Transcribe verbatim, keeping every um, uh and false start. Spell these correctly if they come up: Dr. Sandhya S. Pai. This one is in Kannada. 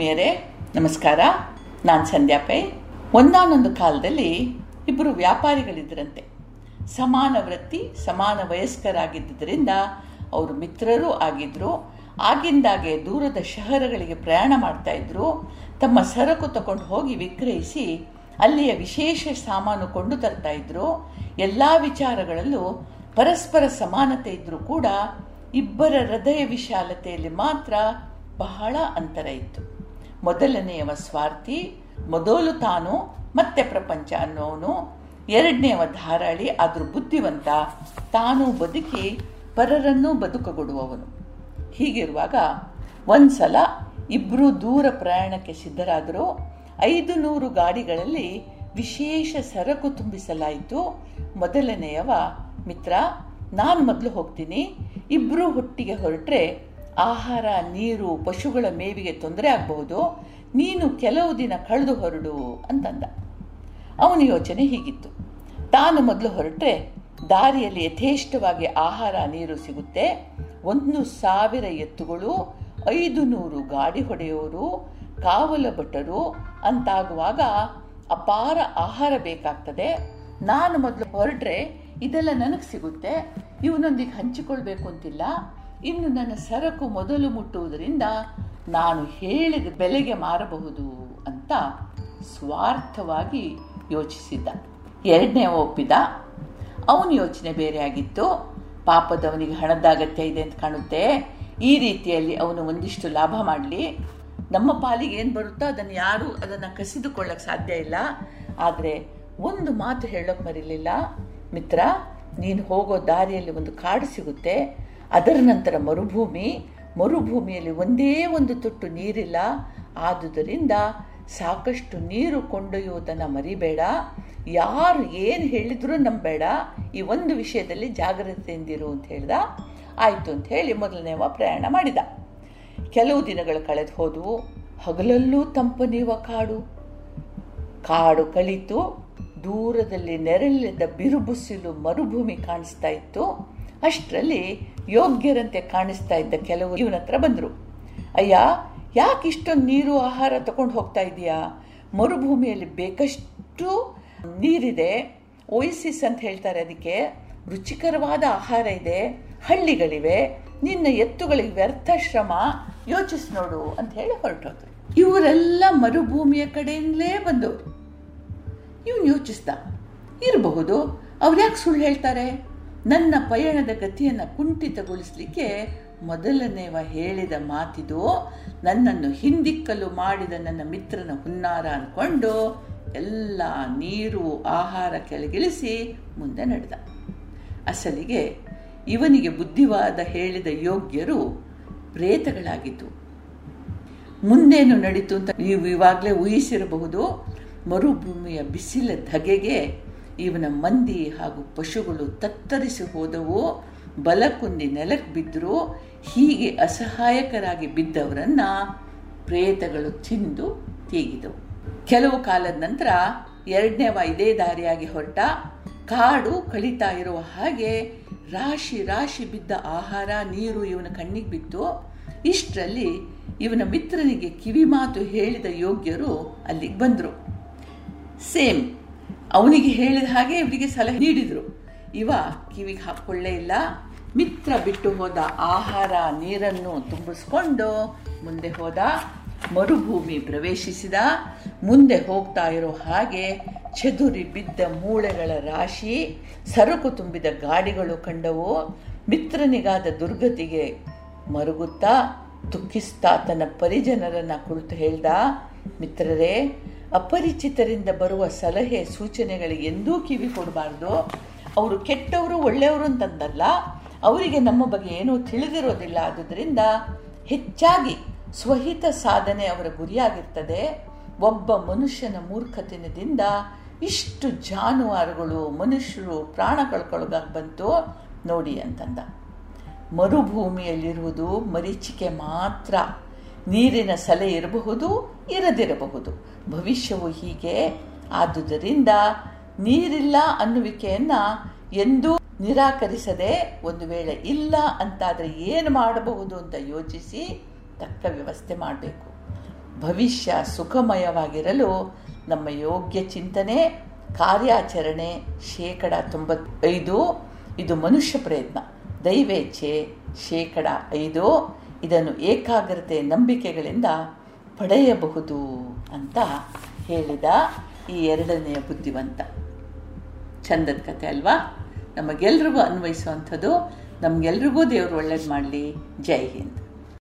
ಆತ್ಮೀಯರೇ, ನಮಸ್ಕಾರ. ನಾನು ಸಂಧ್ಯಾ ಪೈ. ಒಂದಾನೊಂದು ಕಾಲದಲ್ಲಿ ಇಬ್ಬರು ವ್ಯಾಪಾರಿಗಳಿದ್ದರಂತೆ. ಸಮಾನ ವೃತ್ತಿ, ಸಮಾನ ವಯಸ್ಕರಾಗಿದ್ದರಿಂದ ಅವರು ಮಿತ್ರರೂ ಆಗಿದ್ದರು. ಆಗಿಂದಾಗೆ ದೂರದ ಶಹರಗಳಿಗೆ ಪ್ರಯಾಣ ಮಾಡ್ತಾಯಿದ್ರು. ತಮ್ಮ ಸರಕು ತಗೊಂಡು ಹೋಗಿ ವಿಕ್ರಯಿಸಿ ಅಲ್ಲಿಯ ವಿಶೇಷ ಸಾಮಾನು ಕೊಂಡು ತರ್ತಾಯಿದ್ರು. ಎಲ್ಲ ವಿಚಾರಗಳಲ್ಲೂ ಪರಸ್ಪರ ಸಮಾನತೆ ಇದ್ದರೂ ಕೂಡ ಇಬ್ಬರ ಹೃದಯ ವಿಶಾಲತೆಯಲ್ಲಿ ಮಾತ್ರ ಬಹಳ ಅಂತರ ಇತ್ತು. ಮೊದಲನೆಯವ ಸ್ವಾರ್ಥಿ, ಮೊದಲು ತಾನು ಮತ್ತೆ ಪ್ರಪಂಚ ಅನ್ನೋನು. ಎರಡನೆಯವ ಧಾರಾಳಿ, ಆದರೂ ಬುದ್ಧಿವಂತ, ತಾನು ಬದುಕಿ ಪರರನ್ನೂ ಬದುಕಗೊಡುವವನು. ಹೀಗಿರುವಾಗ ಒಂದು ಸಲ ಇಬ್ಬರೂ ದೂರ ಪ್ರಯಾಣಕ್ಕೆ ಸಿದ್ಧರಾದರು. ಐದು ನೂರು ಗಾಡಿಗಳಲ್ಲಿ ವಿಶೇಷ ಸರಕು ತುಂಬಿಸಲಾಯಿತು. ಮೊದಲನೆಯವ, ಮಿತ್ರ, ನಾನು ಮೊದಲು ಹೋಗ್ತೀನಿ, ಇಬ್ಬರೂ ಒಟ್ಟಿಗೆ ಹೊರಟ್ರೆ ಆಹಾರ, ನೀರು, ಪಶುಗಳ ಮೇವಿಗೆ ತೊಂದರೆ ಆಗಬಹುದು, ನೀನು ಕೆಲವು ದಿನ ಕಳೆದು ಹೊರಡು ಅಂತಂದ. ಅವನ ಯೋಚನೆ ಹೀಗಿತ್ತು: ತಾನು ಮೊದಲು ಹೊರಟ್ರೆ ದಾರಿಯಲ್ಲಿ ಯಥೇಷ್ಟವಾಗಿ ಆಹಾರ, ನೀರು ಸಿಗುತ್ತೆ. ಒಂದು ಸಾವಿರ ಎತ್ತುಗಳು, ಐದು ನೂರು ಗಾಡಿ ಹೊಡೆಯೋರು, ಕಾವಲ ಭಟರು ಅಂತಾಗುವಾಗ ಅಪಾರ ಆಹಾರ ಬೇಕಾಗ್ತದೆ. ನಾನು ಮೊದಲು ಹೊರಟ್ರೆ ಇದೆಲ್ಲ ನನಗೆ ಸಿಗುತ್ತೆ, ಇವನೊಂದಿಗೆ ಹಂಚಿಕೊಳ್ಬೇಕು ಅಂತಿಲ್ಲ. ಇನ್ನು ನನ್ನ ಸರಕು ಮೊದಲು ಮುಟ್ಟುವುದರಿಂದ ನಾನು ಹೇಳಿದ ಬೆಲೆಗೆ ಮಾರಬಹುದು ಅಂತ ಸ್ವಾರ್ಥವಾಗಿ ಯೋಚಿಸಿದ್ದ. ಎರಡನೇ ಒಪ್ಪಿದ. ಅವನ ಯೋಚನೆ ಬೇರೆಯಾಗಿತ್ತು. ಪಾಪದವನಿಗೆ ಹಣದ ಅಗತ್ಯ ಇದೆ ಅಂತ ಕಾಣುತ್ತೆ, ಈ ರೀತಿಯಲ್ಲಿ ಅವನು ಒಂದಿಷ್ಟು ಲಾಭ ಮಾಡಲಿ. ನಮ್ಮ ಪಾಲಿಗೆ ಏನು ಬರುತ್ತೋ ಅದನ್ನು ಯಾರೂ ಅದನ್ನು ಕಸಿದುಕೊಳ್ಳಕ್ಕೆ ಸಾಧ್ಯ ಇಲ್ಲ. ಆದರೆ ಒಂದು ಮಾತು ಹೇಳೋಕ್ಕೆ ಮರಿಲಿಲ್ಲ: ಮಿತ್ರ, ನೀನು ಹೋಗೋ ದಾರಿಯಲ್ಲಿ ಒಂದು ಕಾಡು ಸಿಗುತ್ತೆ, ಅದರ ನಂತರ ಮರುಭೂಮಿ, ಮರುಭೂಮಿಯಲ್ಲಿ ಒಂದೇ ಒಂದು ತುಟ್ಟು ನೀರಿಲ್ಲ, ಆದುದರಿಂದ ಸಾಕಷ್ಟು ನೀರು ಕೊಂಡೊಯ್ಯುವುದನ್ನು ಮರಿಬೇಡ, ಯಾರು ಏನು ಹೇಳಿದರೂ ನಂಬೇಡ, ಈ ಒಂದು ವಿಷಯದಲ್ಲಿ ಜಾಗ್ರತೆಯಿಂದಿರು ಅಂತ ಹೇಳಿದ. ಆಯಿತು ಅಂತ ಹೇಳಿ ಮೊದಲನೇವ ಪ್ರಯಾಣ ಮಾಡಿದ. ಕೆಲವು ದಿನಗಳು ಕಳೆದು ಹೋದವು. ಹಗಲಲ್ಲೂ ತಂಪನೀವ ಕಾಡು. ಕಾಡು ಕಳಿತು. ದೂರದಲ್ಲಿ ನೆರಳಿದ್ದ ಬಿರುಬುಸಿಲು ಮರುಭೂಮಿ ಕಾಣಿಸ್ತಾ ಇತ್ತು. ಅಷ್ಟರಲ್ಲಿ ಯೋಗ್ಯರಂತೆ ಕಾಣಿಸ್ತಾ ಇದ್ದ ಕೆಲವು ಇವನ ಹತ್ರ ಬಂದರು. ಅಯ್ಯ, ಯಾಕೆ ಇಷ್ಟೊಂದು ನೀರು ಆಹಾರ ತಗೊಂಡು ಹೋಗ್ತಾ ಇದೆಯಾ? ಮರುಭೂಮಿಯಲ್ಲಿ ಬೇಕಷ್ಟು ನೀರಿದೆ, ಓಯಿಸಿಸ್ ಅಂತ ಹೇಳ್ತಾರೆ ಅದಕ್ಕೆ, ರುಚಿಕರವಾದ ಆಹಾರ ಇದೆ, ಹಳ್ಳಿಗಳಿವೆ, ನಿನ್ನ ಎತ್ತುಗಳಿಗೆ ವ್ಯರ್ಥ ಶ್ರಮ, ಯೋಚಿಸಿ ನೋಡು ಅಂತ ಹೇಳಿ ಹೊರಟೋದ್ರು. ಇವರೆಲ್ಲ ಮರುಭೂಮಿಯ ಕಡೆಯಿಂದಲೇ ಬಂದವರು. ಇವನು ಯೋಚಿಸ್ದ, ಇರಬಹುದು, ಅವ್ರು ಯಾಕೆ ಸುಳ್ಳು ಹೇಳ್ತಾರೆ? ನನ್ನ ಪಯಣದ ಗತಿಯನ್ನು ಕುಂಠಿತಗೊಳಿಸಲಿಕ್ಕೆ ಮೊದಲನೇವ ಹೇಳಿದ ಮಾತಿದು. ನನ್ನನ್ನು ಹಿಂದಿಕ್ಕಲು ಮಾಡಿದ ನನ್ನ ಮಿತ್ರನ ಹುನ್ನಾರ ಅಂದ್ಕೊಂಡು ಎಲ್ಲ ನೀರು ಆಹಾರ ಕೆಳಗಿಳಿಸಿ ಮುಂದೆ ನಡೆದ. ಅಸಲಿಗೆ ಇವನಿಗೆ ಬುದ್ಧಿವಾದ ಹೇಳಿದ ಯೋಗ್ಯರು ಪ್ರೇತಗಳಾಗಿದ್ದು ಮುಂದೇನು ನಡೀತು ಅಂತ ನೀವು ಇವಾಗಲೇ ಊಹಿಸಿರಬಹುದು. ಮರುಭೂಮಿಯ ಬಿಸಿಲ ಧಗೆಗೆ ಇವನ ಮಂದಿ ಹಾಗೂ ಪಶುಗಳು ತತ್ತರಿಸಿ ಹೋದವು. ಬಲಕುಂದಿ ನೆಲಕ್ಕೆ ಬಿದ್ದರು. ಹೀಗೆ ಅಸಹಾಯಕರಾಗಿ ಬಿದ್ದವರನ್ನು ಪ್ರೇತಗಳು ತಿಂದು ತೇಗಿದವು. ಕೆಲವು ಕಾಲದ ನಂತರ ಎರಡನೇವ ಇದೇ ದಾರಿಯಾಗಿ ಹೊರಟ. ಕಾಡು ಕಳೀತಾ ಇರುವ ಹಾಗೆ ರಾಶಿ ರಾಶಿ ಬಿದ್ದ ಆಹಾರ, ನೀರು ಇವನ ಕಣ್ಣಿಗೆ ಬಿತ್ತು. ಇಷ್ಟರಲ್ಲಿ ಇವನ ಮಿತ್ರನಿಗೆ ಕಿವಿ ಮಾತು ಹೇಳಿದ ಯೋಗ್ಯರು ಅಲ್ಲಿಗೆ ಬಂದರು. ಸೇಮ್ ಅವನಿಗೆ ಹೇಳಿದ ಹಾಗೆ ಇವರಿಗೆ ಸಲಹೆ ನೀಡಿದರು. ಇವ ಕಿವಿಗೆ ಹಾಕೊಳ್ಳೇ ಇಲ್ಲ. ಮಿತ್ರ ಬಿಟ್ಟು ಹೋದ ಆಹಾರ ನೀರನ್ನು ತುಂಬಿಸ್ಕೊಂಡು ಮುಂದೆ ಹೋದ. ಮರುಭೂಮಿ ಪ್ರವೇಶಿಸಿದ. ಮುಂದೆ ಹೋಗ್ತಾ ಇರೋ ಹಾಗೆ ಚದುರಿ ಬಿದ್ದ ಮೂಳೆಗಳ ರಾಶಿ, ಸರಕು ತುಂಬಿದ ಗಾಡಿಗಳು ಕಂಡವು. ಮಿತ್ರನಿಗಾದ ದುರ್ಗತಿಗೆ ಮರುಗುತ್ತಾ ದುಃಖಿಸ್ತಾ ತನ್ನ ಪರಿಜನರನ್ನು ಕುರಿತು ಹೇಳ್ದ: ಮಿತ್ರರೇ, ಅಪರಿಚಿತರಿಂದ ಬರುವ ಸಲಹೆ ಸೂಚನೆಗಳಿಗೆ ಎಂದೂ ಕಿವಿ ಕೊಡಬಾರ್ದು. ಅವರು ಕೆಟ್ಟವರು, ಒಳ್ಳೆಯವರು ಅಂತಂದಲ್ಲ, ಅವರಿಗೆ ನಮ್ಮ ಬಗ್ಗೆ ಏನೂ ತಿಳಿದಿರೋದಿಲ್ಲ. ಆದುದರಿಂದ ಹೆಚ್ಚಾಗಿ ಸ್ವಹಿತ ಸಾಧನೆ ಅವರ ಗುರಿಯಾಗಿರ್ತದೆ. ಒಬ್ಬ ಮನುಷ್ಯನ ಮೂರ್ಖತನದಿಂದ ಇಷ್ಟು ಜಾನುವಾರುಗಳು, ಮನುಷ್ಯರು ಪ್ರಾಣ ಕಳ್ಕೊಳ್ಳೋದಾಗಿ ಬಂತು ನೋಡಿ ಅಂತಂದ. ಮರುಭೂಮಿಯಲ್ಲಿರುವುದು ಮರೀಚಿಕೆ ಮಾತ್ರ. ನೀರಿನ ಸಲೆ ಇರಬಹುದು, ಇರದಿರಬಹುದು. ಭವಿಷ್ಯವು ಹೀಗೆ. ಆದುದರಿಂದ ನೀರಿಲ್ಲ ಅನ್ನುವಿಕೆಯನ್ನು ಎಂದೂ ನಿರಾಕರಿಸದೆ, ಒಂದು ವೇಳೆ ಇಲ್ಲ ಅಂತಾದರೆ ಏನು ಮಾಡಬಹುದು ಅಂತ ಯೋಚಿಸಿ ತಕ್ಕ ವ್ಯವಸ್ಥೆ ಮಾಡಬೇಕು. ಭವಿಷ್ಯ ಸುಖಮಯವಾಗಿರಲು ನಮ್ಮ ಯೋಗ್ಯ ಚಿಂತನೆ, ಕಾರ್ಯಾಚರಣೆ ಶೇಕಡ ತೊಂಬತ್ತೈದು ಇದು ಮನುಷ್ಯ ಪ್ರಯತ್ನ, ದೈವೇಚ್ಛೆ ಶೇಕಡ ಐದು ಇದನ್ನು ಏಕಾಗ್ರತೆ ನಂಬಿಕೆಗಳಿಂದ ಪಡೆಯಬಹುದು ಅಂತ ಹೇಳಿದ ಈ ಎರಡನೆಯ ಬುದ್ಧಿವಂತ. ಚಂದದ ಕಥೆ ಅಲ್ವಾ? ನಮಗೆಲ್ರಿಗೂ ಅನ್ವಯಿಸುವಂಥದ್ದು. ನಮಗೆಲ್ರಿಗೂ ದೇವರು ಒಳ್ಳೇದು ಮಾಡಲಿ. ಜೈ ಹಿಂದ್.